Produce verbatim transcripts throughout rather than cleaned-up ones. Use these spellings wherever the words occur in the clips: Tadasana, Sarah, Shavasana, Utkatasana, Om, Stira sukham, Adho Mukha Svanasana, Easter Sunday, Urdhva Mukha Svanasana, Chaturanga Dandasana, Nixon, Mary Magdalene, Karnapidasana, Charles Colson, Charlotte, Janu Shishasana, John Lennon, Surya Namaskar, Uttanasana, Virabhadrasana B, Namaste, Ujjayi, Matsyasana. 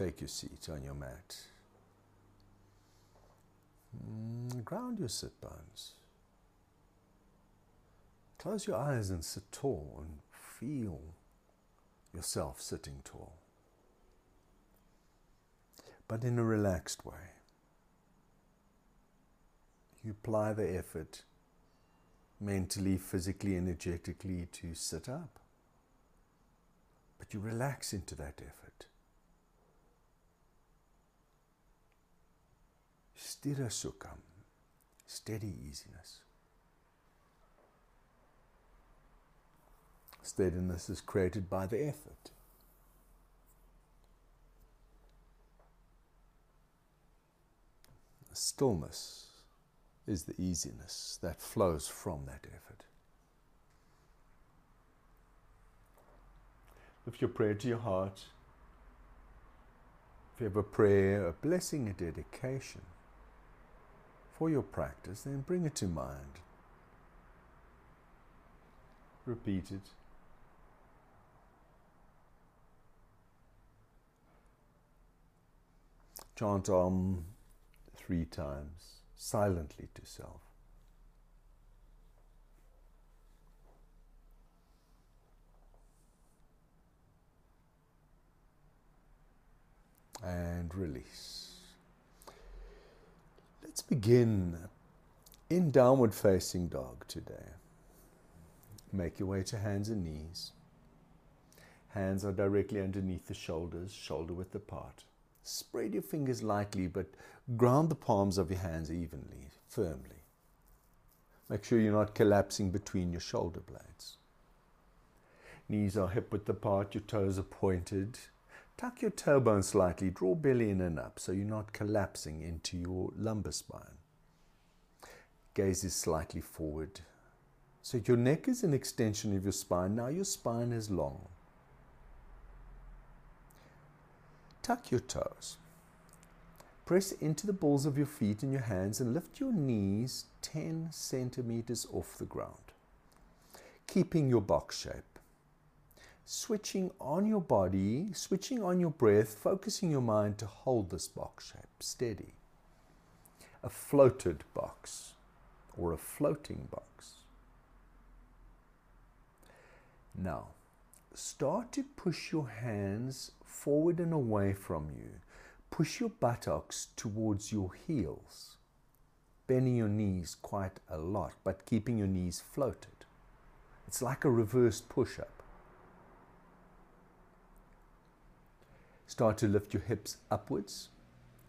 Take your seat on your mat. Ground your sit bones. Close your eyes and sit tall and feel yourself sitting tall, but in a relaxed way. You apply the effort mentally, physically, energetically to sit up, but you relax into that effort. Stira sukham, steady easiness. Steadiness is created by the effort. Stillness is the easiness that flows from that effort. Lift your prayer to your heart. If you have a prayer, a blessing, a dedication for your practice, then bring it to mind. Repeat it. Chant Om three times, silently to self. And release. Let's begin in downward facing dog today. Make your way to hands and knees. Hands are directly underneath the shoulders, shoulder width apart. Spread your fingers lightly, but ground the palms of your hands evenly, firmly. Make sure you're not collapsing between your shoulder blades. Knees are hip width apart, your toes are pointed. Tuck your tailbone slightly, draw belly in and up so you're not collapsing into your lumbar spine. Gaze is slightly forward. So your neck is an extension of your spine. Now your spine is long. Tuck your toes. Press into the balls of your feet and your hands and lift your knees ten centimeters off the ground, keeping your box shape. Switching on your body, switching on your breath, focusing your mind to hold this box shape steady. A floated box or a floating box. Now, start to push your hands forward and away from you. Push your buttocks towards your heels, bending your knees quite a lot, but keeping your knees floated. It's like a reverse push-up. Start to lift your hips upwards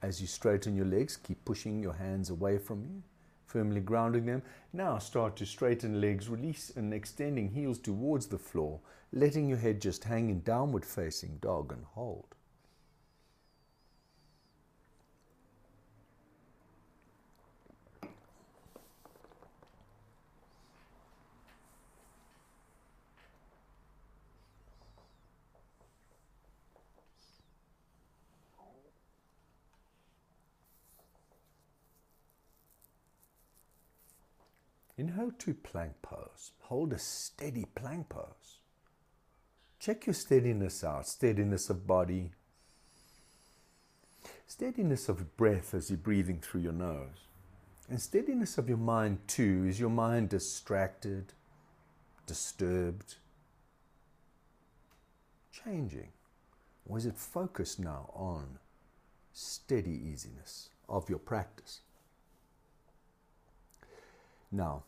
as you straighten your legs. Keep pushing your hands away from you, firmly grounding them. Now start to straighten legs, release and extending heels towards the floor, letting your head just hang in downward facing dog and hold. Inhale to plank pose. Hold a steady plank pose. Check your steadiness out. Steadiness of body. Steadiness of breath as you're breathing through your nose. And steadiness of your mind too. Is your mind distracted? Disturbed? Changing? Or is it focused now on steady easiness of your practice? Now,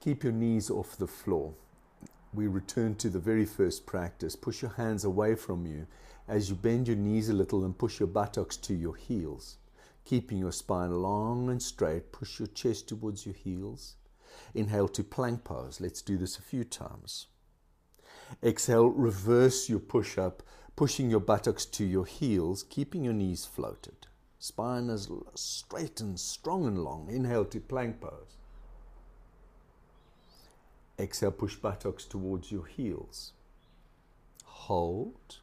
keep your knees off the floor. We return to the very first practice. Push your hands away from you as you bend your knees a little and push your buttocks to your heels. Keeping your spine long and straight, push your chest towards your heels. Inhale to plank pose. Let's do this a few times. Exhale, reverse your push-up, pushing your buttocks to your heels, keeping your knees floated. Spine is straight and strong and long. Inhale to plank pose. Exhale, push buttocks towards your heels. Hold.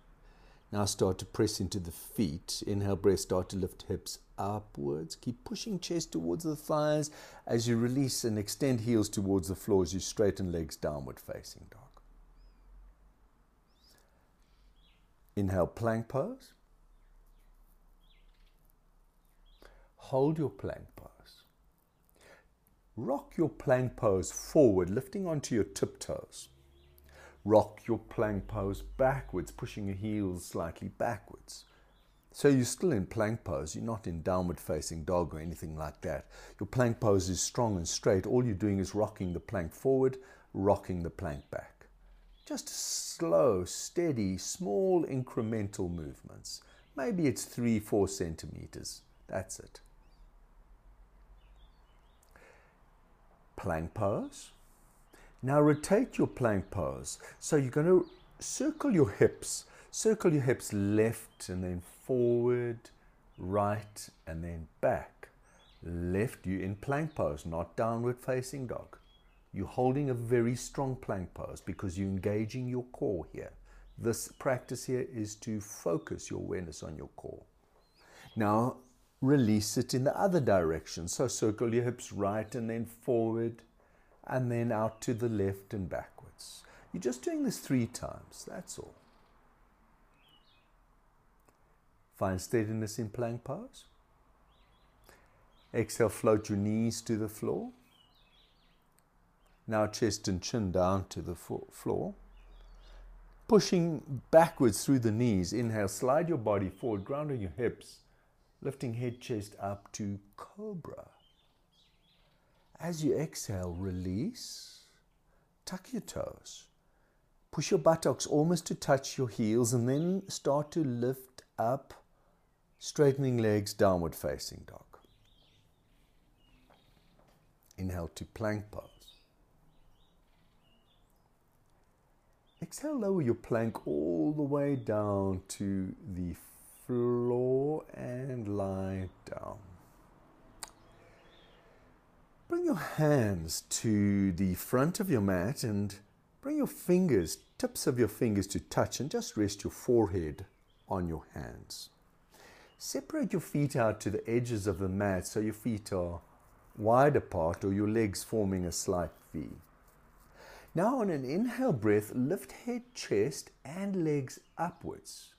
Now start to press into the feet. Inhale, breath, start to lift hips upwards. Keep pushing chest towards the thighs as you release and extend heels towards the floor as you straighten legs downward facing dog. Inhale, plank pose. Hold your plank pose. Rock your plank pose forward, lifting onto your tiptoes. Rock your plank pose backwards, pushing your heels slightly backwards. So you're still in plank pose. You're not in downward facing dog or anything like that. Your plank pose is strong and straight. All you're doing is rocking the plank forward, rocking the plank back. Just slow, steady, small incremental movements. Maybe it's three, four centimeters. That's it. Plank pose. Now rotate your plank pose. So you're going to circle your hips. Circle your hips left and then forward, right and then back. Left, you in plank pose, not downward facing dog. You're holding a very strong plank pose because you're engaging your core here. This practice here is to focus your awareness on your core. Now release it in the other direction. So circle your hips right and then forward and then out to the left and backwards. You're just doing this three times, that's all. Find steadiness in plank pose. Exhale, float your knees to the floor. Now chest and chin down to the floor. Pushing backwards through the knees. Inhale, slide your body forward, grounding your hips. Lifting head, chest up to cobra. As you exhale, release. Tuck your toes. Push your buttocks almost to touch your heels and then start to lift up, straightening legs, downward facing dog. Inhale to plank pose. Exhale, lower your plank all the way down to the floor and lie down. Bring your hands to the front of your mat and bring your fingers, tips of your fingers to touch, and just rest your forehead on your hands. Separate your feet out to the edges of the mat so your feet are wide apart or your legs forming a slight V. Now on an inhale breath, lift head, chest and legs upwards.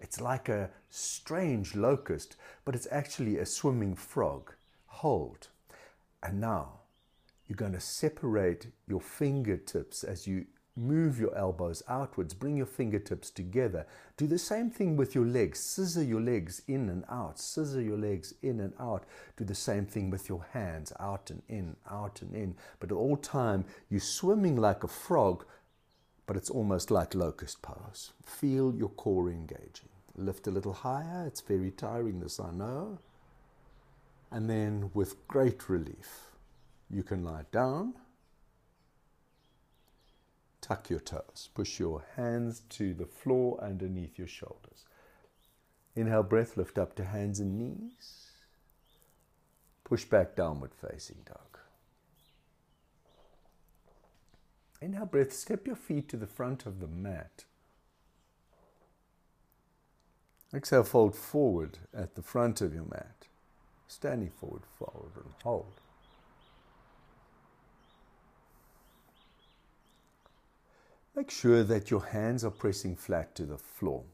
It's like a strange locust, but it's actually a swimming frog. Hold. And now you're going to separate your fingertips as you move your elbows outwards. Bring your fingertips together. Do the same thing with your legs. Scissor your legs in and out. Scissor your legs in and out. Do the same thing with your hands. Out and in, out and in. But at all time, you're swimming like a frog, but it's almost like locust pose. Feel your core engaging. Lift a little higher. It's very tiring, this I know. And then with great relief, you can lie down. Tuck your toes. Push your hands to the floor underneath your shoulders. Inhale breath, lift up to hands and knees. Push back downward facing dog. Inhale breath, step your feet to the front of the mat. Exhale, fold forward at the front of your mat. Standing forward, forward and hold. Make sure that your hands are pressing flat to the floor.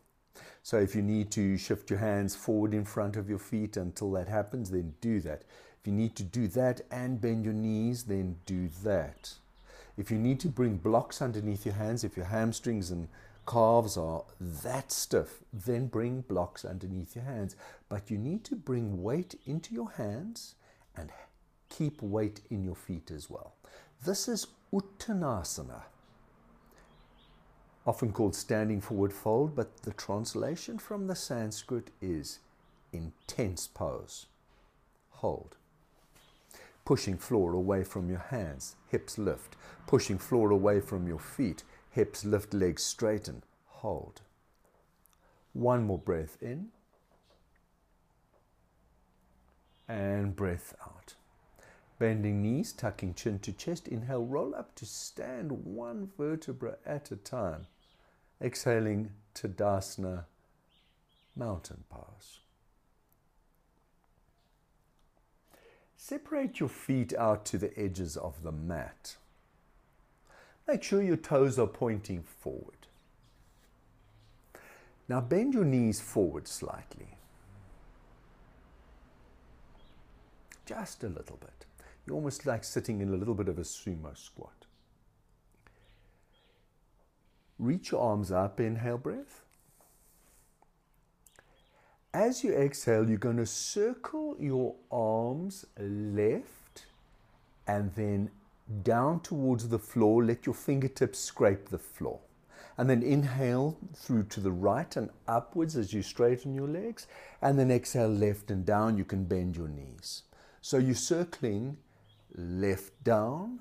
So if you need to shift your hands forward in front of your feet until that happens, then do that. If you need to do that and bend your knees, then do that. If you need to bring blocks underneath your hands, if your hamstrings and calves are that stiff, then bring blocks underneath your hands. But you need to bring weight into your hands and keep weight in your feet as well. This is Uttanasana. Often called standing forward fold, but the translation from the Sanskrit is intense pose. Hold. Pushing floor away from your hands, hips lift. Pushing floor away from your feet, hips lift, legs straighten. Hold. One more breath in. And breath out. Bending knees, tucking chin to chest. Inhale, roll up to stand one vertebra at a time. Exhaling, Tadasana, mountain pose. Separate your feet out to the edges of the mat. Make sure your toes are pointing forward. Now bend your knees forward slightly. just a little bit. You're almost like sitting in a little bit of a sumo squat. Reach your arms up, inhale breath. As you exhale, you're going to circle your arms left and then down towards the floor. Let your fingertips scrape the floor. And then inhale through to the right and upwards as you straighten your legs. And then exhale left and down. You can bend your knees. So you're circling left down,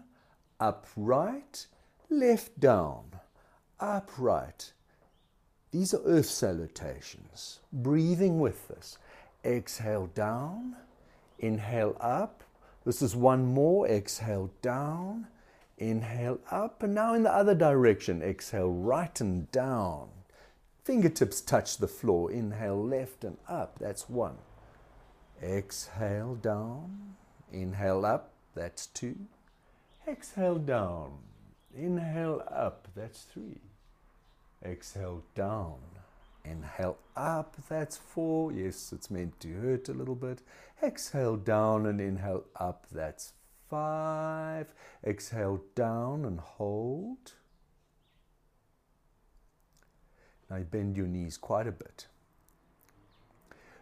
upright, left down, upright. These are earth salutations. Breathing with this. Exhale down, inhale up. This is one more. Exhale down, inhale up. And now in the other direction, exhale right and down. Fingertips touch the floor. Inhale left and up. That's one. Exhale down, inhale up. That's two. Exhale down, inhale up. That's three. Exhale down, inhale up, that's four. Yes, it's meant to hurt a little bit. Exhale down and inhale up, that's five. Exhale down and hold. Now you bend your knees quite a bit.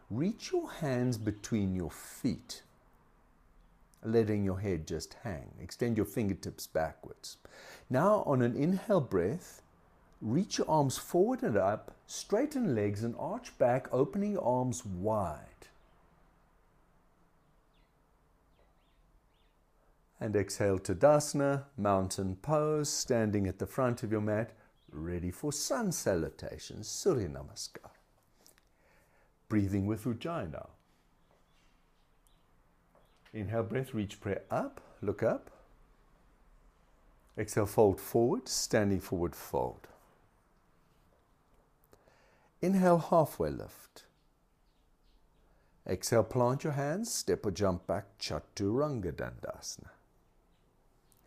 Reach your hands between your feet, letting your head just hang. Extend your fingertips backwards. Now on an inhale breath, reach your arms forward and up, straighten legs and arch back, opening your arms wide. And exhale, Tadasana, mountain pose, standing at the front of your mat, ready for sun salutation, Surya Namaskar. Breathing with Ujjayi now. Inhale breath, reach prayer up, look up. Exhale, fold forward, standing forward fold. Inhale, halfway lift. Exhale, plant your hands, step or jump back, Chaturanga Dandasana.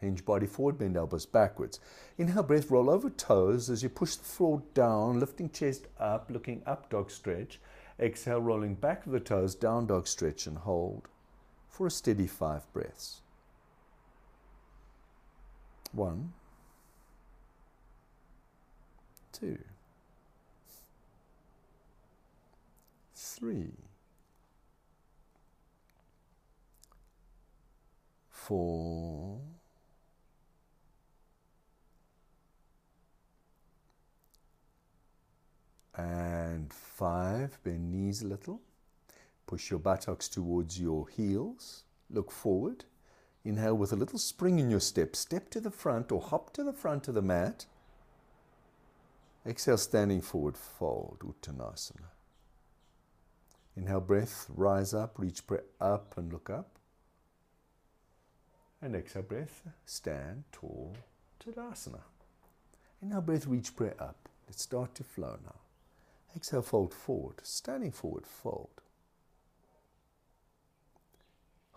Hinge body forward, bend elbows backwards. Inhale, breath, roll over toes as you push the floor down, lifting chest up, looking up, dog stretch. Exhale, rolling back of the toes, down dog stretch and hold for a steady five breaths. One, two, three, four, and five. Bend knees a little. Push your buttocks towards your heels. Look forward. Inhale with a little spring in your step. Step to the front or hop to the front of the mat. Exhale, standing forward fold, Uttanasana. Inhale, breath, rise up, reach prayer up and look up. And exhale, breath, stand tall, Tadasana. Inhale, breath, reach prayer up. Let's start to flow now. Exhale, fold forward, standing forward, fold.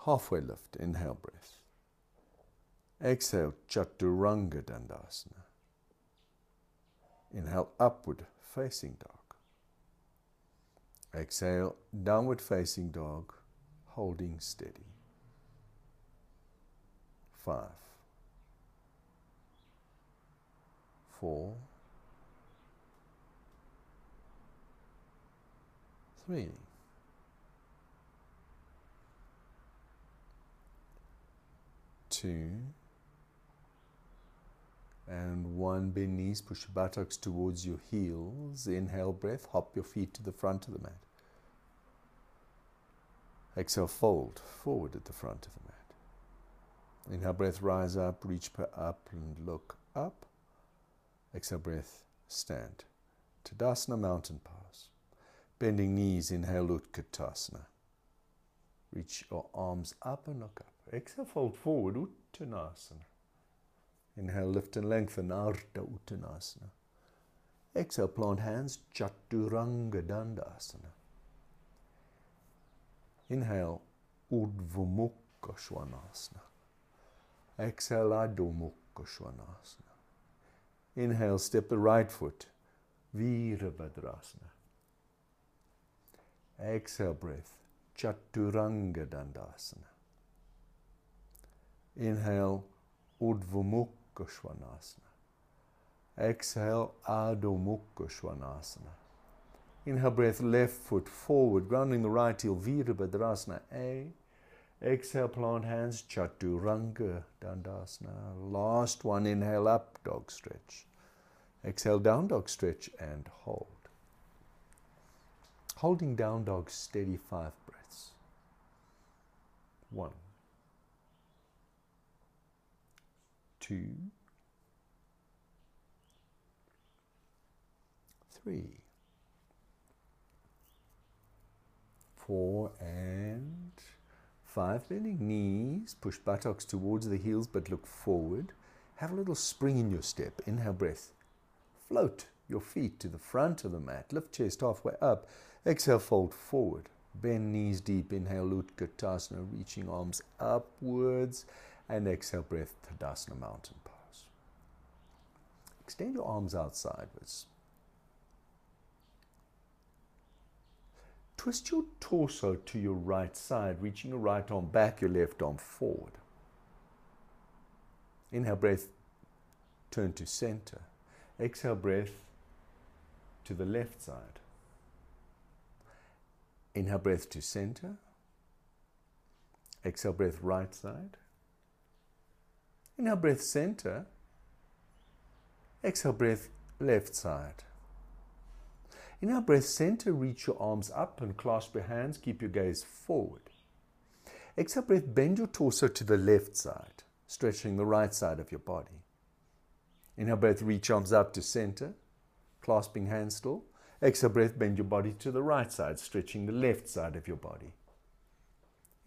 Halfway lift, inhale, breath. Exhale, Chaturanga Dandasana. Inhale, upward, facing dog. Exhale, downward facing dog, holding steady. Five, four, three, two, and one. Bend knees, push your buttocks towards your heels. Inhale breath, hop your feet to the front of the mat. Exhale, fold forward at the front of the mat. Inhale breath, rise up, reach up and look up. Exhale breath, stand. Tadasana, mountain pose. Bending knees, inhale, Utkatasana. Reach your arms up and look up. Exhale, fold forward, Uttanasana. Inhale, lift and lengthen, Ardha Uttanasana. Exhale, plant hands, Chaturanga Dandasana. Inhale, Urdhva Mukha Svanasana. Exhale, Adho Mukha Svanasana. Inhale, step the right foot, Virabhadrasana. Exhale, breath, Chaturanga Dandasana. Inhale, Urdhva Mukha Svanasana. Exhale, Adho Mukha Svanasana. Inhale, breath, left foot forward, grounding the right heel, Virabhadrasana A. Exhale, plant hands, Chaturanga Dandasana. Last one, inhale, up dog stretch. Exhale, down dog stretch and hold. Holding down dog steady five breaths. One, two, three, four, and five. Bending knees, push buttocks towards the heels but look forward. Have a little spring in your step. Inhale, breath. Float your feet to the front of the mat. Lift chest halfway up. Exhale, fold forward. Bend knees deep. Inhale, Utkatasana, reaching arms upwards. And exhale, breath, Tadasana, mountain pose. Extend your arms out sideways. Twist your torso to your right side, reaching your right arm back, your left arm forward. Inhale, breath, turn to center. Exhale, breath to the left side. Inhale, breath to center. Exhale, breath, right side. Inhale, breath, center. Exhale, breath, left side. Inhale, breath, center. Reach your arms up and clasp your hands. Keep your gaze forward. Exhale, breath, bend your torso to the left side, stretching the right side of your body. Inhale, breath, reach arms up to center, clasping hands still. Exhale, breath, bend your body to the right side, stretching the left side of your body.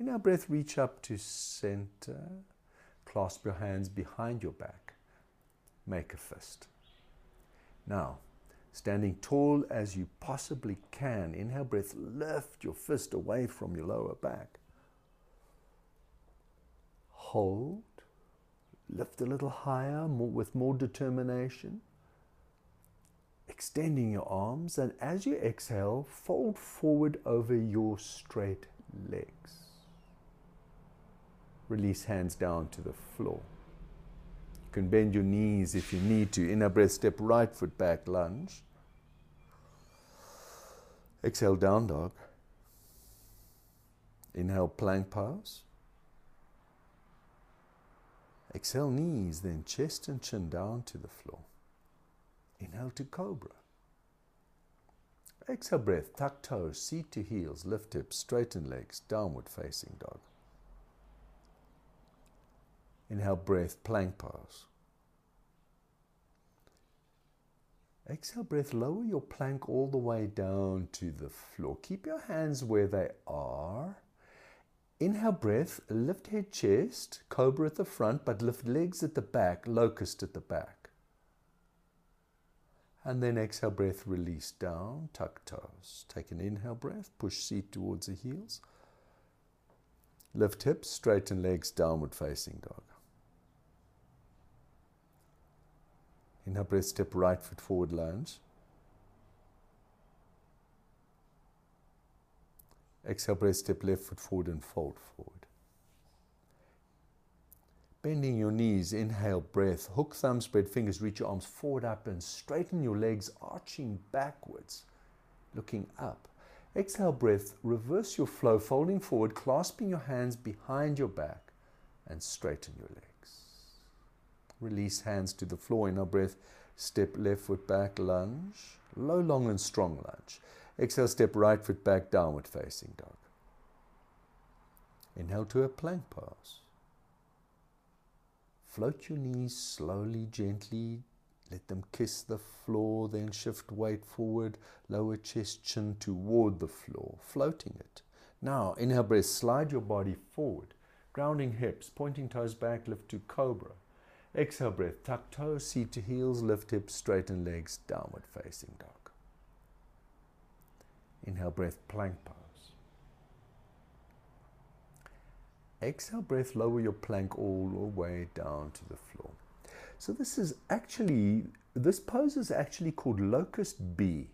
Inhale, breath, reach up to center, clasp your hands behind your back. Make a fist. Now, standing tall as you possibly can, inhale, breath, lift your fist away from your lower back. Hold. Lift a little higher, more, with more determination. Extending your arms, and as you exhale, fold forward over your straight legs. Release hands down to the floor. You can bend your knees if you need to. Inner breath, step right foot back, lunge. Exhale, down dog. Inhale, plank pose. Exhale, knees, then chest and chin down to the floor. Inhale to cobra. Exhale, breath, tuck toes, seat to heels, lift hips, straighten legs, downward facing dog. Inhale, breath, plank pose. Exhale, breath, lower your plank all the way down to the floor. Keep your hands where they are. Inhale, breath, lift head, chest, cobra at the front, but lift legs at the back, locust at the back. And then exhale, breath, release down, tuck toes. Take an inhale breath, push seat towards the heels. Lift hips, straighten legs, downward facing dog. Inhale, breath, step right foot forward, lunge. Exhale, breath, step left foot forward and fold forward. Bending your knees, inhale, breath, hook thumbs, spread fingers, reach your arms forward up and straighten your legs, arching backwards, looking up. Exhale, breath, reverse your flow, folding forward, clasping your hands behind your back and straighten your legs. Release hands to the floor, inhale, breath, step left foot back, lunge, low, long and strong lunge. Exhale, step right foot back, downward facing dog. Inhale to a plank pose. Float your knees slowly, gently. Let them kiss the floor, then shift weight forward. Lower chest, chin toward the floor, floating it. Now, inhale, breath, slide your body forward. Grounding hips, pointing toes back, lift to cobra. Exhale, breath, tuck toes, seat to heels, lift hips, straighten legs, downward facing dog. Inhale, breath, plank pose. Exhale, breath, lower your plank all the way down to the floor. So this is actually, this pose is actually called locust B.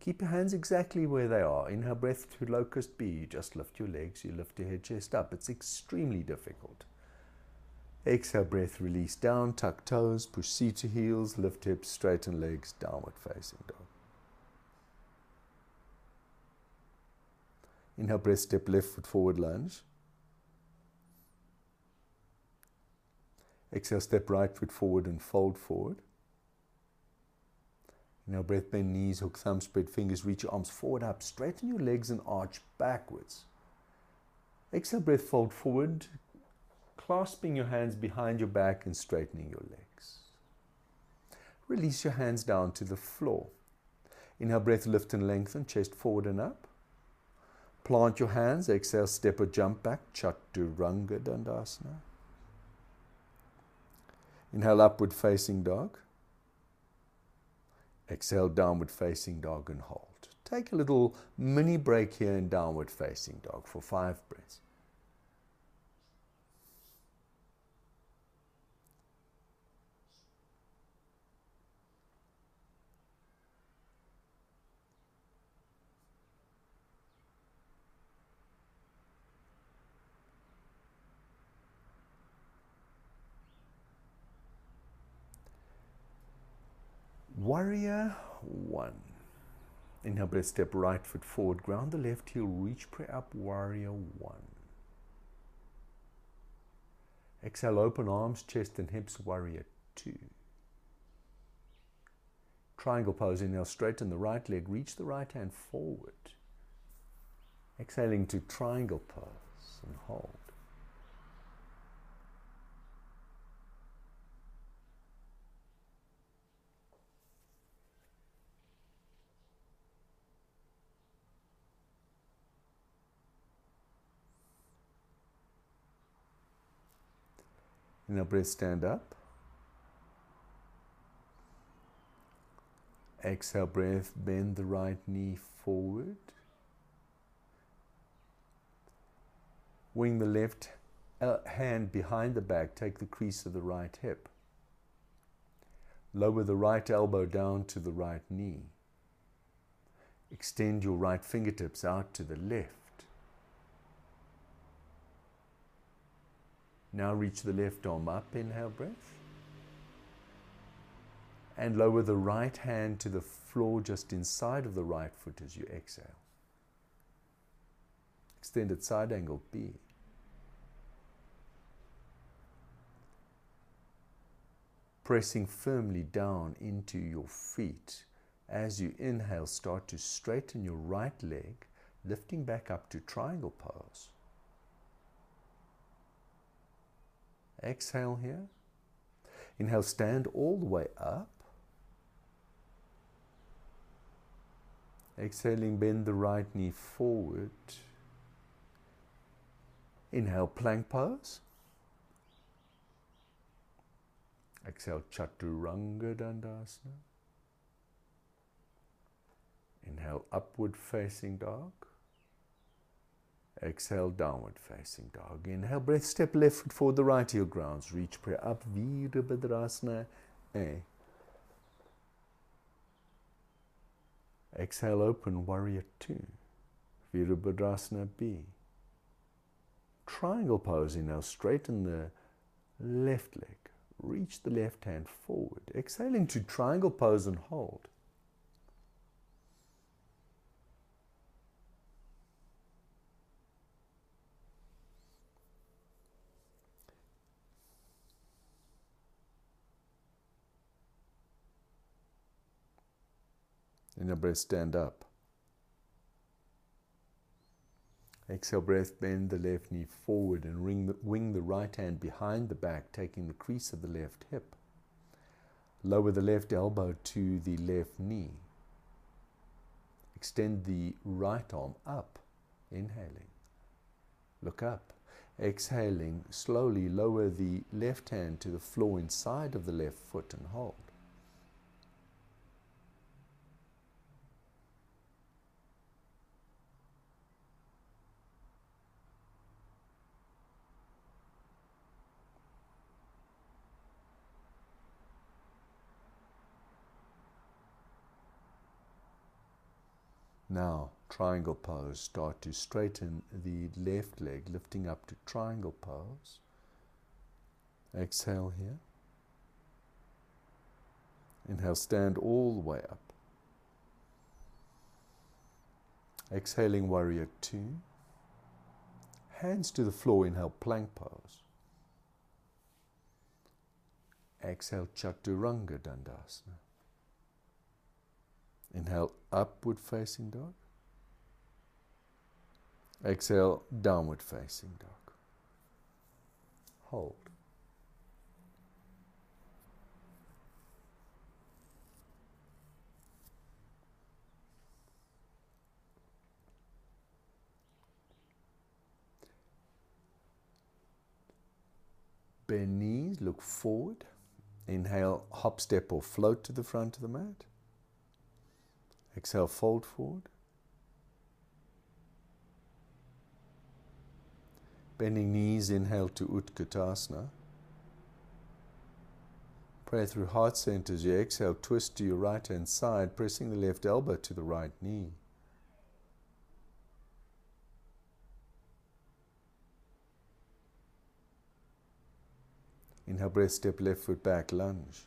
Keep your hands exactly where they are. Inhale, breath to locust B. You just lift your legs, you lift your head, chest up. It's extremely difficult. Exhale, breath, release down, tuck toes, push seat to heels, lift hips, straighten legs, downward facing dog. Inhale, breath, step left foot forward, lunge. Exhale, step right foot forward and fold forward. Inhale, breath, bend knees, hook thumbs, spread fingers, reach your arms forward up, straighten your legs and arch backwards. Exhale, breath, fold forward, clasping your hands behind your back and straightening your legs. Release your hands down to the floor. Inhale, breath, lift and lengthen, chest forward and up. Plant your hands, exhale, step or jump back, Chaturanga Dandasana. Inhale, upward facing dog. Exhale, downward facing dog and hold. Take a little mini break here in downward facing dog for five breaths. Warrior one. Inhale, breath, step right foot forward, ground the left heel, reach prayer up, warrior one. Exhale, open arms, chest and hips, warrior two. Triangle pose, inhale, straighten the right leg, reach the right hand forward. Exhaling to triangle pose and hold. Inhale, breath, stand up. Exhale, breath, bend the right knee forward. Wing the left hand behind the back, take the crease of the right hip. Lower the right elbow down to the right knee. Extend your right fingertips out to the left. Now reach the left arm up, inhale, breath. And lower the right hand to the floor just inside of the right foot as you exhale. Extended side angle B. Pressing firmly down into your feet. As you inhale, start to straighten your right leg, lifting back up to triangle pose. Exhale here. Inhale, stand all the way up. Exhaling, bend the right knee forward. Inhale, plank pose. Exhale, Chaturanga Dandasana. Inhale, upward facing dog. Exhale, downward facing dog. Inhale, breath, step left foot forward, the right heel grounds. Reach prayer up, Virabhadrasana A. Exhale, open, warrior two. Virabhadrasana B. Triangle pose, inhale, straighten the left leg. Reach the left hand forward. Exhaling to triangle pose and hold. Inhale, breath, stand up. Exhale, breath, bend the left knee forward and wing the, wing the right hand behind the back, taking the crease of the left hip. Lower the left elbow to the left knee. Extend the right arm up, inhaling. Look up. Exhaling, slowly lower the left hand to the floor inside of the left foot and hold. Now, triangle pose, start to straighten the left leg, lifting up to triangle pose. Exhale here. Inhale, stand all the way up. Exhaling, warrior two. Hands to the floor, inhale, plank pose. Exhale, Chaturanga Dandasana. Inhale, upward facing dog. Exhale, downward facing dog. Hold. Bend knees, look forward. Inhale, hop, step or float to the front of the mat. Exhale, fold forward. Bending knees, inhale to Utkatasana. Pray through heart center as you exhale, twist to your right hand side, pressing the left elbow to the right knee. Inhale, breath, step left foot back, lunge.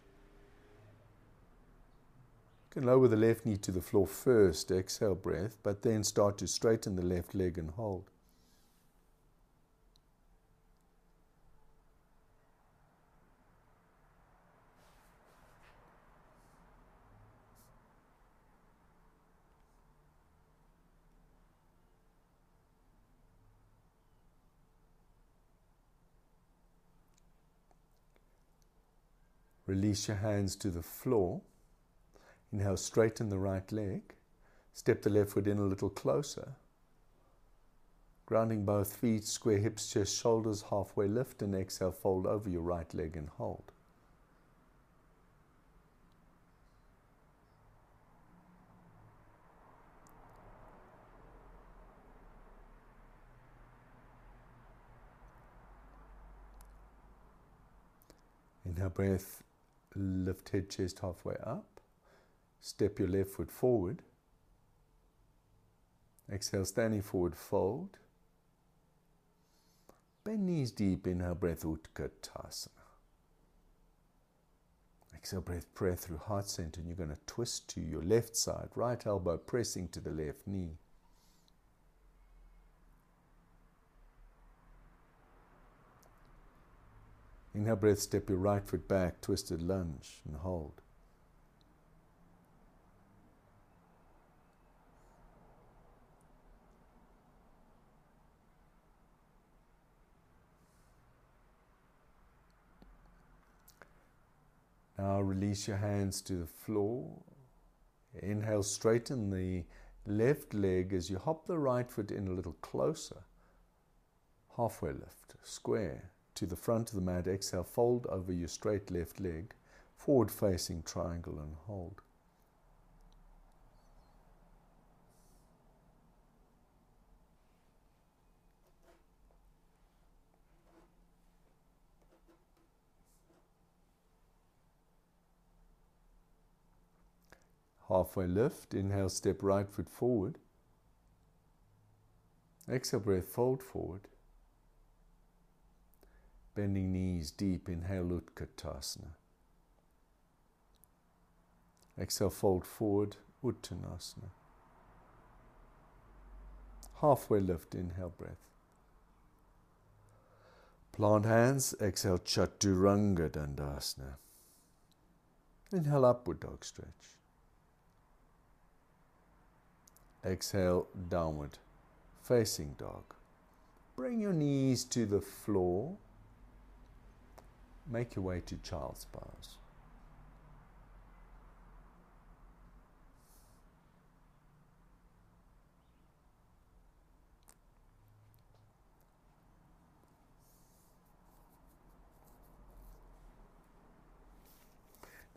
You can lower the left knee to the floor first, exhale breath, but then start to straighten the left leg and hold. Release your hands to the floor. Inhale, straighten the right leg. Step the left foot in a little closer. Grounding both feet, square hips, chest, shoulders, halfway lift, and exhale, fold over your right leg and hold. Inhale, breath. Lift head, chest halfway up. Step your left foot forward. Exhale, standing forward, fold. Bend knees deep, inhale, breath, Utkatasana. Exhale, breath, prayer through heart center, and you're going to twist to your left side, right elbow pressing to the left knee. Inhale, breath, step your right foot back, twisted lunge, and hold. Now release your hands to the floor. Inhale, straighten the left leg as you hop the right foot in a little closer. Halfway lift, square. To the front of the mat, exhale, fold over your straight left leg, forward facing triangle and hold. Halfway lift, inhale, step right foot forward. Exhale, breath, fold forward. Bending knees deep, inhale, Utkatasana. Exhale, fold forward, Uttanasana. Halfway lift, inhale, breath. Plant hands, exhale, Chaturanga Dandasana. Inhale, upward dog stretch. Exhale, downward facing dog. Bring your knees to the floor. Make your way to child's pose.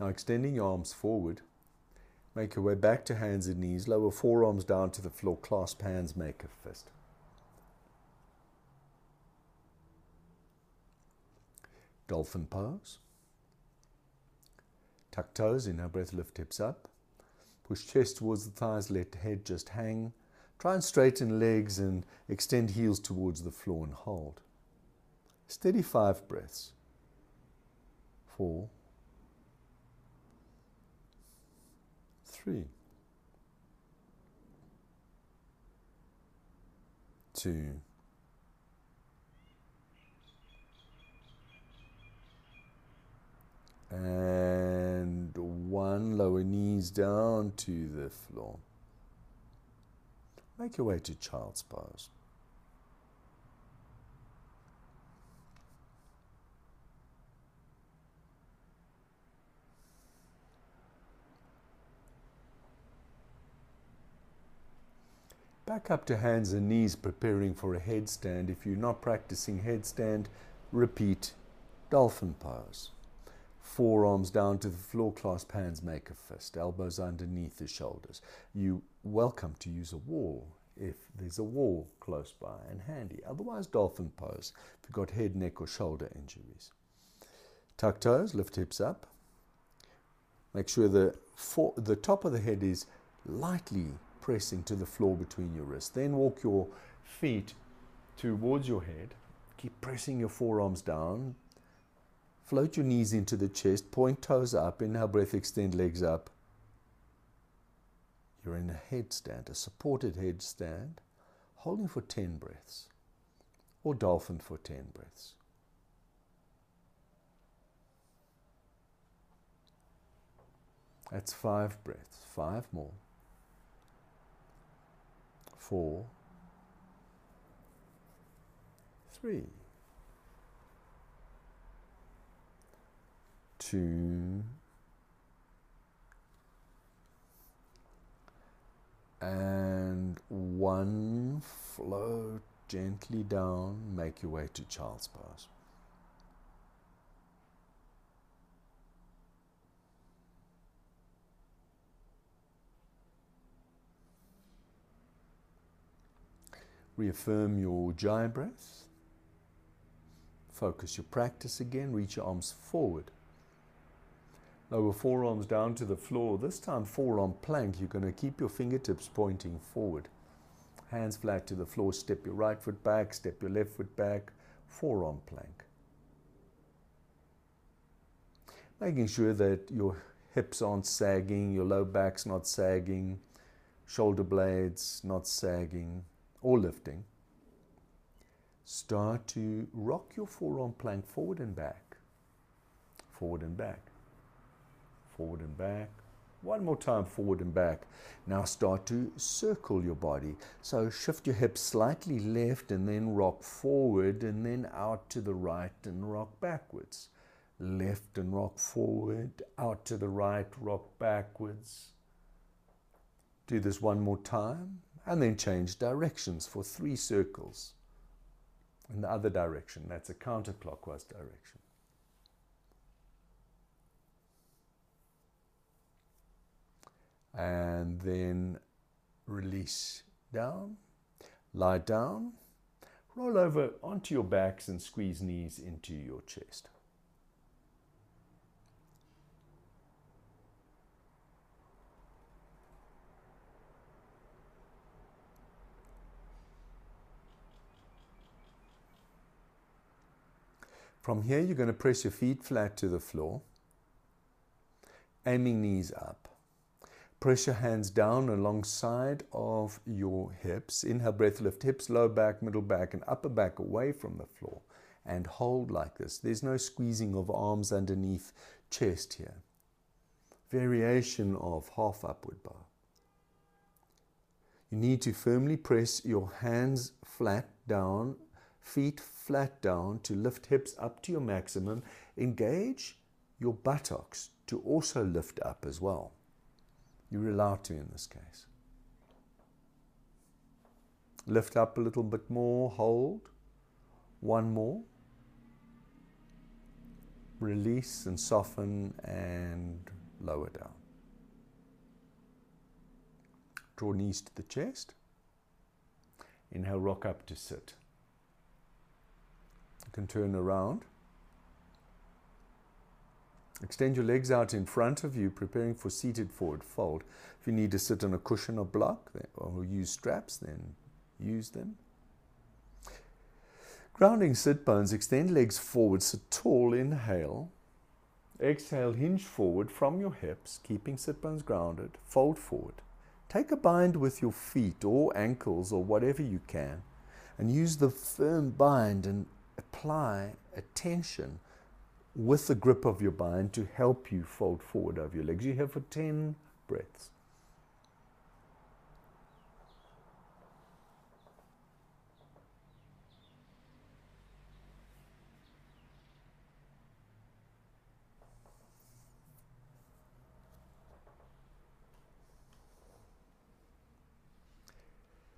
Now extending your arms forward, make your way back to hands and knees, lower forearms down to the floor, clasp hands, make a fist. Dolphin pose. Tuck toes, inhale breath, lift hips up. Push chest towards the thighs, let head just hang. Try and straighten legs and extend heels towards the floor and hold. Steady five breaths. four, three, two, and one. Lower knees down to the floor. Make your way to child's pose. Back up to hands and knees, preparing for a headstand. If you're not practicing headstand, repeat dolphin pose. Forearms down to the floor, clasp hands, make a fist. Elbows underneath the shoulders. You're welcome to use a wall if there's a wall close by and handy. Otherwise, dolphin pose if you've got head, neck or shoulder injuries. Tuck toes, lift hips up. Make sure the, for, the top of the head is lightly pressing to the floor between your wrists. Then walk your feet towards your head. Keep pressing your forearms down. Float your knees into the chest. Point toes up. Inhale breath. Extend legs up. You're in a headstand, a supported headstand, holding for ten breaths, or dolphin for ten breaths. That's five breaths. Five more. Four, three, two, and one. Float gently down, make your way to child's pose. Reaffirm your Ujjayi breath. Focus your practice again. Reach your arms forward. Lower forearms down to the floor. This time forearm plank. You're going to keep your fingertips pointing forward. Hands flat to the floor. Step your right foot back. Step your left foot back. Forearm plank. Making sure that your hips aren't sagging. Your low back's not sagging. Shoulder blades not sagging or lifting. Start to rock your forearm plank forward and back, forward and back, forward and back. One more time, forward and back. Now start to circle your body. So shift your hips slightly left and then rock forward and then out to the right and rock backwards. Left and rock forward, out to the right, rock backwards. Do this one more time. And then change directions for three circles in the other direction. That's a counterclockwise direction. And then release down, lie down, roll over onto your backs and squeeze knees into your chest. From here, you're going to press your feet flat to the floor, aiming knees up. Press your hands down alongside of your hips. Inhale, breath, lift hips, low back, middle back, and upper back away from the floor. And hold like this. There's no squeezing of arms underneath chest here. Variation of half upward bow. You need to firmly press your hands flat down, feet flat down, to lift hips up to your maximum. Engage your buttocks to also lift up as well. You're allowed to in this case. Lift up a little bit more, hold. One more. Release and soften and lower down. Draw knees to the chest. Inhale, rock up to sit. You can turn around. Extend your legs out in front of you, preparing for seated forward fold. If you need to sit on a cushion or block or use straps, then use them. Grounding sit bones, extend legs forward, sit tall, inhale. Exhale, hinge forward from your hips, keeping sit bones grounded. Fold forward. Take a bind with your feet or ankles or whatever you can, and use the firm bind and apply a tension with the grip of your bind to help you fold forward over your legs. You have for ten breaths.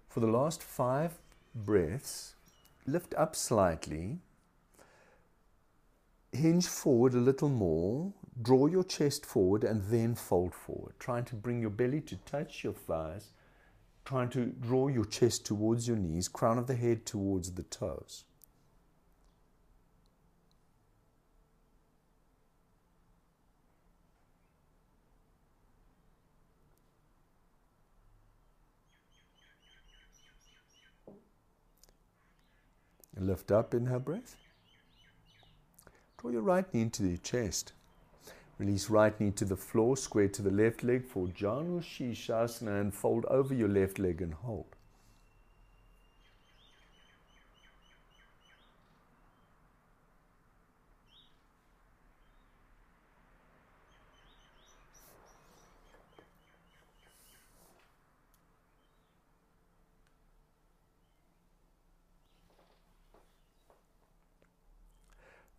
For the last five breaths, lift up slightly, hinge forward a little more, draw your chest forward and then fold forward, trying to bring your belly to touch your thighs, trying to draw your chest towards your knees, crown of the head towards the toes. Lift up, inhale breath. Draw your right knee into the chest. Release right knee to the floor, square to the left leg for Janu Shishasana and fold over your left leg and hold.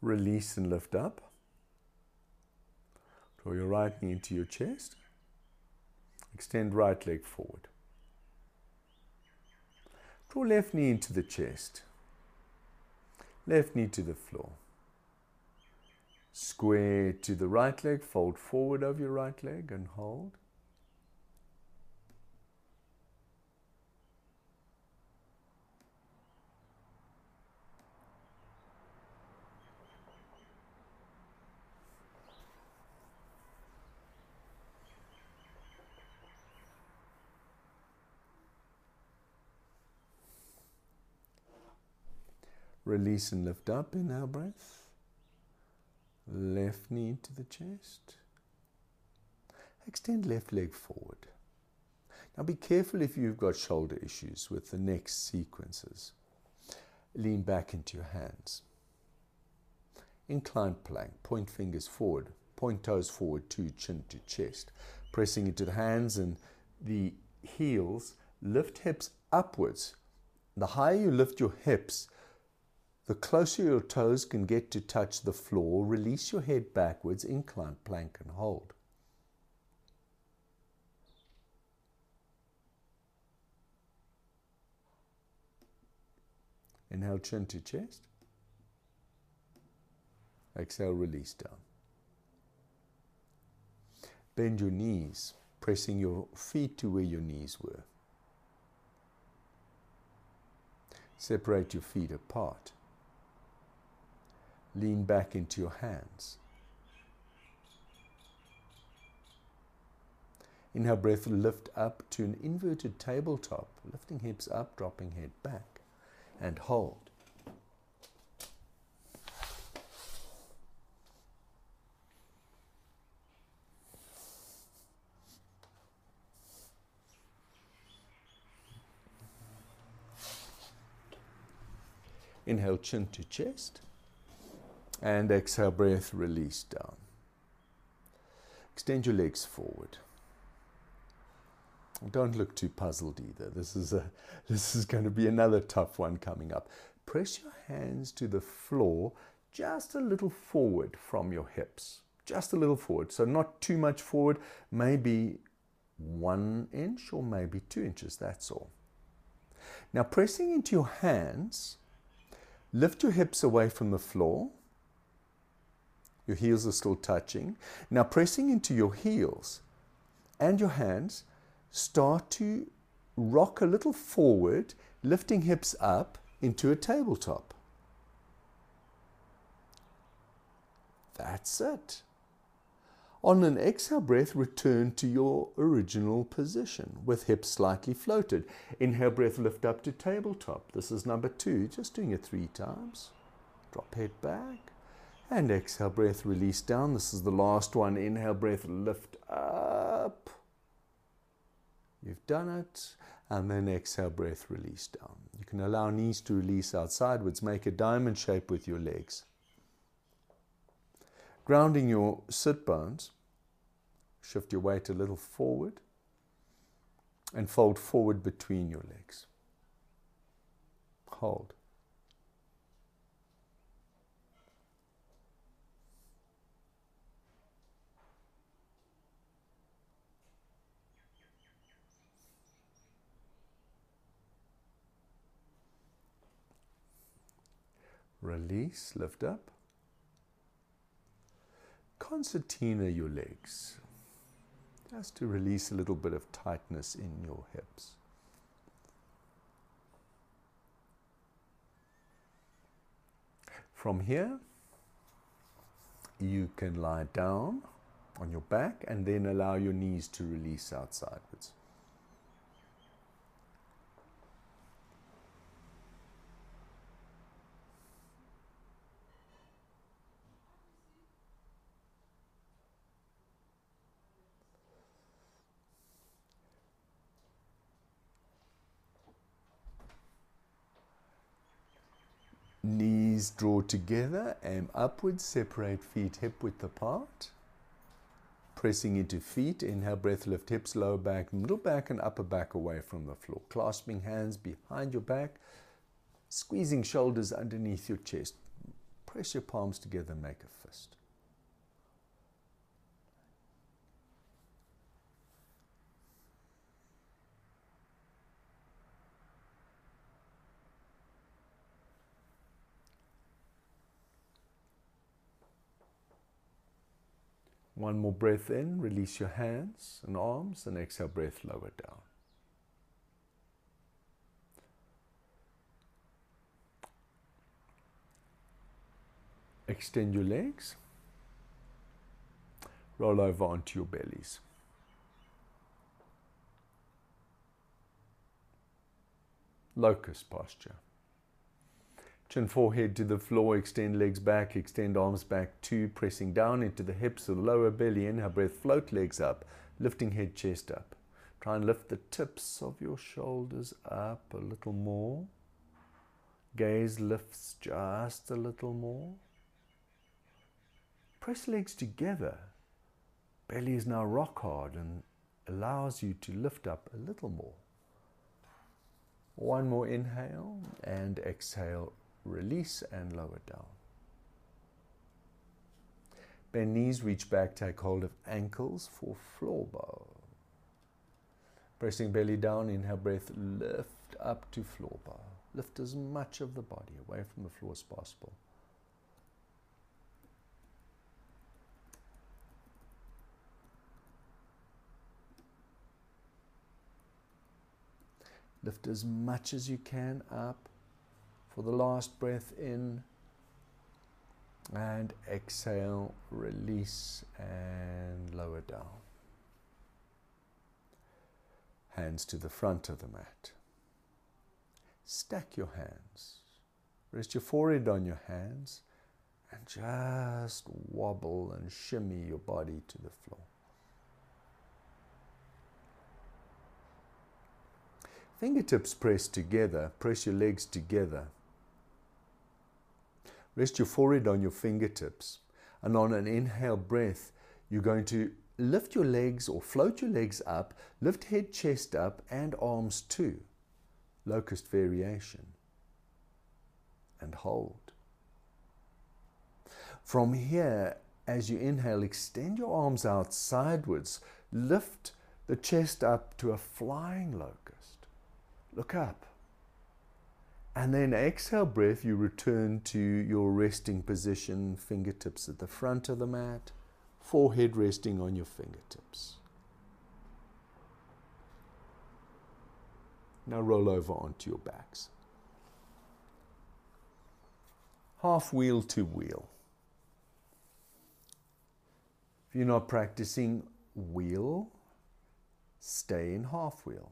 Release and lift up. Draw your right knee into your chest. Extend right leg forward. Draw left knee into the chest. Left knee to the floor. Square to the right leg. Fold forward over your right leg and hold. Release and lift up, inhale breath, left knee into the chest, extend left leg forward. Now be careful if you've got shoulder issues with the next sequences. Lean back into your hands. Incline plank, point fingers forward, point toes forward to chin to chest, pressing into the hands and the heels, lift hips upwards. The higher you lift your hips, the closer your toes can get to touch the floor. Release your head backwards, incline plank and hold. Inhale, chin to chest. Exhale, release down. Bend your knees, pressing your feet to where your knees were. Separate your feet apart. Lean back into your hands. Inhale breath, lift up to an inverted tabletop, lifting hips up, dropping head back, and hold. Inhale, chin to chest. And exhale, breath, release down. Extend your legs forward. Don't look too puzzled either. This is, a, this is going to be another tough one coming up. Press your hands to the floor just a little forward from your hips. Just a little forward. So not too much forward. Maybe one inch or maybe two inches. That's all. Now pressing into your hands, lift your hips away from the floor. Your heels are still touching. Now pressing into your heels and your hands, start to rock a little forward, lifting hips up into a tabletop. That's it. On an exhale breath, return to your original position with hips slightly floated. Inhale breath, lift up to tabletop. This is number two, just doing it three times. Drop head back. And exhale, breath, release down. This is the last one. Inhale, breath, lift up. You've done it. And then exhale, breath, release down. You can allow knees to release out sidewards. Make a diamond shape with your legs. Grounding your sit bones. Shift your weight a little forward. And fold forward between your legs. Hold. Release, lift up. Concertina your legs, just to release a little bit of tightness in your hips. From here, you can lie down on your back and then allow your knees to release out sidewards. Knees draw together, aim upwards, separate feet hip width apart. Pressing into feet, inhale, breath, lift hips, lower back, middle back and upper back away from the floor. Clasping hands behind your back, squeezing shoulders underneath your chest. Press your palms together, make a fist. One more breath in, release your hands and arms, and exhale, breath, lower down. Extend your legs. Roll over onto your bellies. Locust posture. Chin, forehead to the floor, extend legs back, extend arms back, two, pressing down into the hips of the lower belly. Inhale, breath, float legs up, lifting head, chest up. Try and lift the tips of your shoulders up a little more. Gaze lifts just a little more. Press legs together. Belly is now rock hard and allows you to lift up a little more. One more inhale and exhale. Release and lower down. Bend knees, reach back, take hold of ankles for floor bow. Pressing belly down, inhale, breath, lift up to floor bow. Lift as much of the body away from the floor as possible. Lift as much as you can up. For the last breath in and exhale, release and lower down. Hands to the front of the mat. Stack your hands. Rest your forehead on your hands and just wobble and shimmy your body to the floor. Fingertips press together, press your legs together. Rest your forehead on your fingertips, and on an inhale breath, you're going to lift your legs or float your legs up, lift head, chest up, and arms too. Locust variation. And hold. From here, as you inhale, extend your arms out sidewards. Lift the chest up to a flying locust. Look up. And then exhale breath, you return to your resting position, fingertips at the front of the mat, forehead resting on your fingertips. Now roll over onto your backs. Half wheel to wheel. If you're not practicing wheel, stay in half wheel.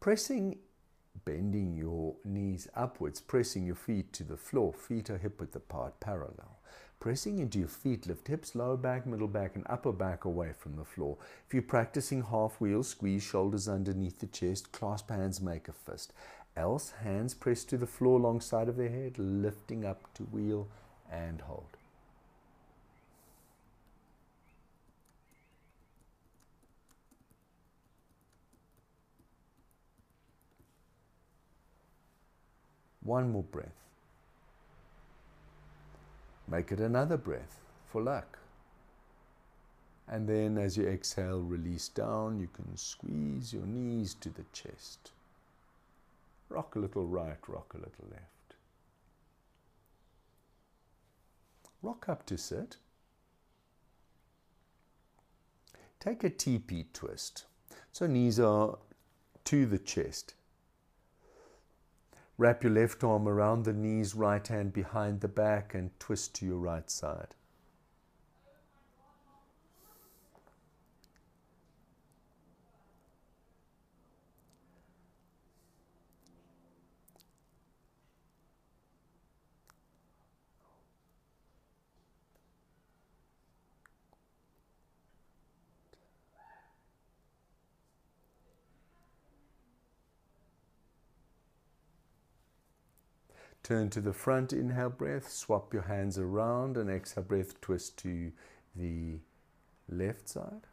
Pressing, bending your knees knees upwards, pressing your feet to the floor. Feet are hip width apart, parallel. Pressing into your feet, lift hips, lower back, middle back, and upper back away from the floor. If you're practicing half wheel, squeeze shoulders underneath the chest, clasp hands, make a fist. Else, hands press to the floor alongside of their head, lifting up to wheel and hold. One more breath. Make it another breath for luck. And then as you exhale, release down. You can squeeze your knees to the chest. Rock a little right, rock a little left. Rock up to sit. Take a teepee twist. So knees are to the chest. Wrap your left arm around the knees, right hand behind the back, and twist to your right side. Turn to the front, inhale breath, swap your hands around, and exhale breath, twist to the left side.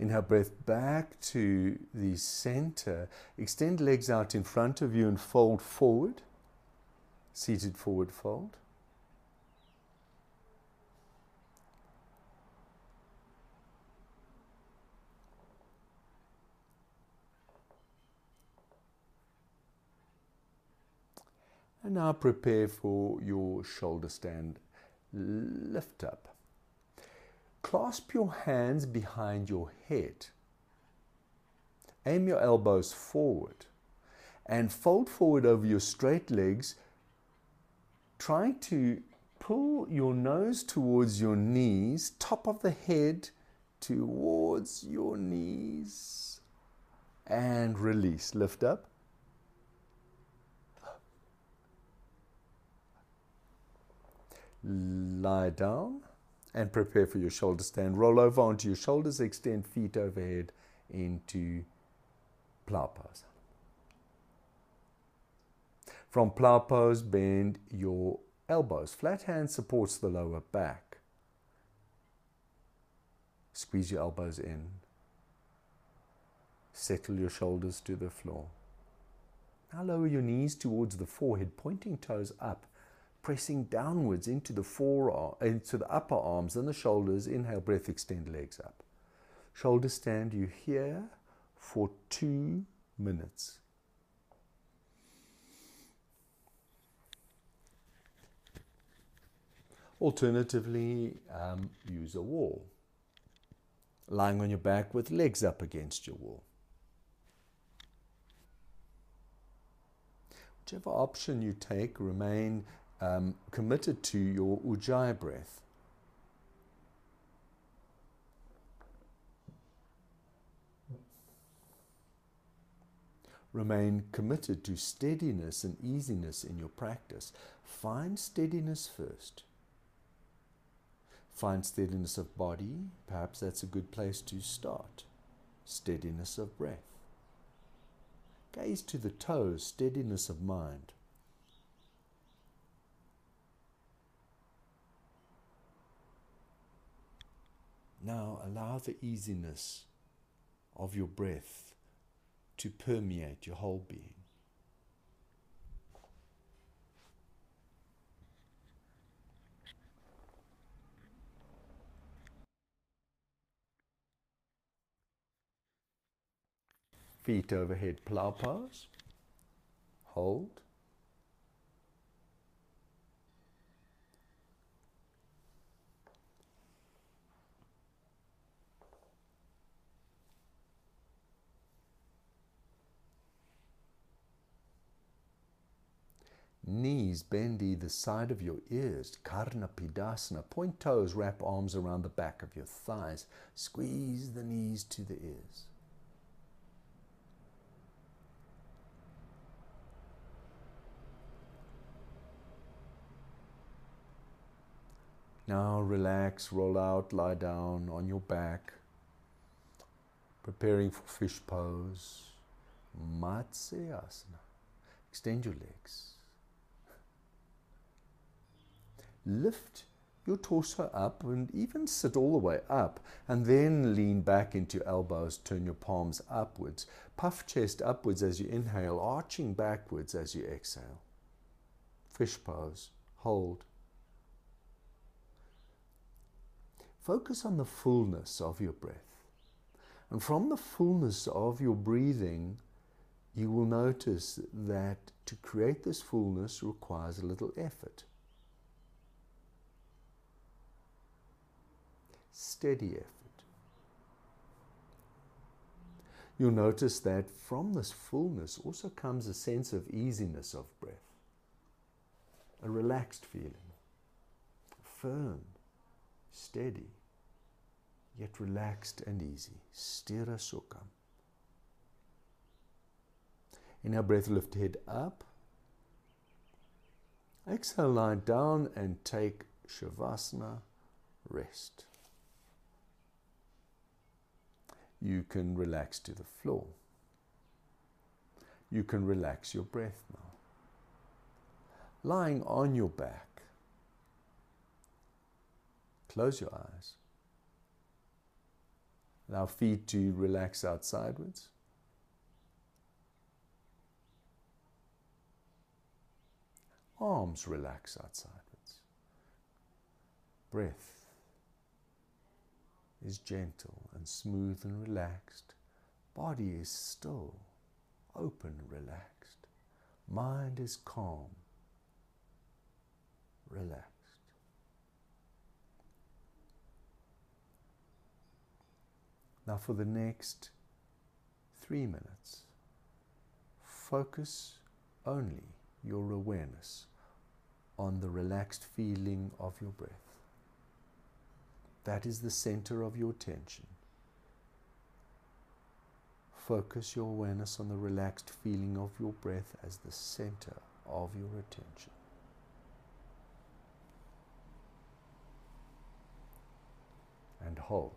Inhale breath back to the center. Extend legs out in front of you and fold forward. Seated forward fold. And now prepare for your shoulder stand. Lift up. Clasp your hands behind your head. Aim your elbows forward and fold forward over your straight legs. Try to pull your nose towards your knees, top of the head towards your knees, and release. Lift up. Lie down. And prepare for your shoulder stand. Roll over onto your shoulders. Extend feet overhead into plow pose. From plow pose, bend your elbows. Flat hand supports the lower back. Squeeze your elbows in. Settle your shoulders to the floor. Now lower your knees towards the forehead, pointing toes up. Pressing downwards into the forearm, into the upper arms and the shoulders. Inhale, breath, extend legs up. Shoulder stand you here for two minutes. Alternatively, um, use a wall. Lying on your back with legs up against your wall. Whichever option you take, remain Um, committed to your Ujjayi breath. Remain committed to steadiness and easiness in your practice. Find steadiness first. Find steadiness of body. Perhaps that's a good place to start. Steadiness of breath. Gaze to the toes. Steadiness of mind. Now allow the easiness of your breath to permeate your whole being. Feet overhead, plow pose. Hold. Knees bend either side of your ears. Karnapidasana. Point toes, wrap arms around the back of your thighs. Squeeze the knees to the ears. Now relax, roll out, lie down on your back. Preparing for fish pose. Matsyasana. Extend your legs. Lift your torso up and even sit all the way up, and then lean back into elbows, turn your palms upwards, puff chest upwards as you inhale, arching backwards as you exhale. Fish pose, hold. Focus on the fullness of your breath, and from the fullness of your breathing, you will notice that to create this fullness requires a little effort. Steady effort. You'll notice that from this fullness also comes a sense of easiness of breath, a relaxed feeling, firm, steady, yet relaxed and easy. Stira sukham. Inhale, breath, lift head up. Exhale, lie down and take Shavasana, rest. You can relax to the floor. You can relax your breath now. Lying on your back. Close your eyes. Allow feet to relax out sideways. Arms relax out sideways. Breath is gentle and smooth and relaxed. Body is still, open, relaxed. Mind is calm, relaxed. Now for the next three minutes, focus only your awareness on the relaxed feeling of your breath. That is the center of your attention. Focus your awareness on the relaxed feeling of your breath as the center of your attention. And hold.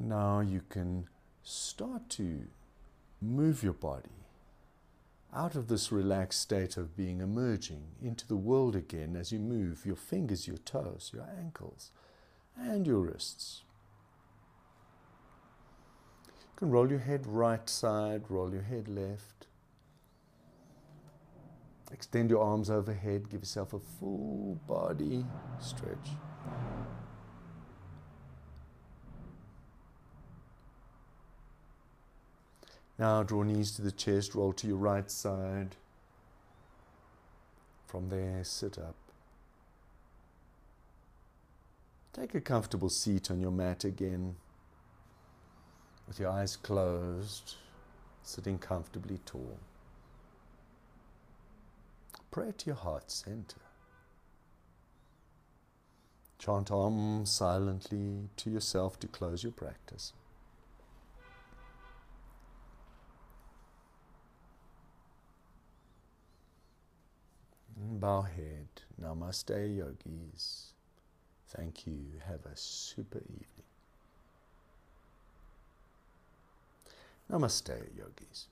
Now you can start to move your body out of this relaxed state of being emerging into the world again as you move your fingers, your toes, your ankles, and your wrists. You can roll your head right side, roll your head left. Extend your arms overhead, give yourself a full body stretch. Now draw knees to the chest, roll to your right side. From there, sit up. Take a comfortable seat on your mat again, with your eyes closed, sitting comfortably tall. Pray to your heart center. Chant Om silently to yourself to close your practice. Bow head. Namaste, yogis. Thank you. Have a super evening. Namaste, yogis.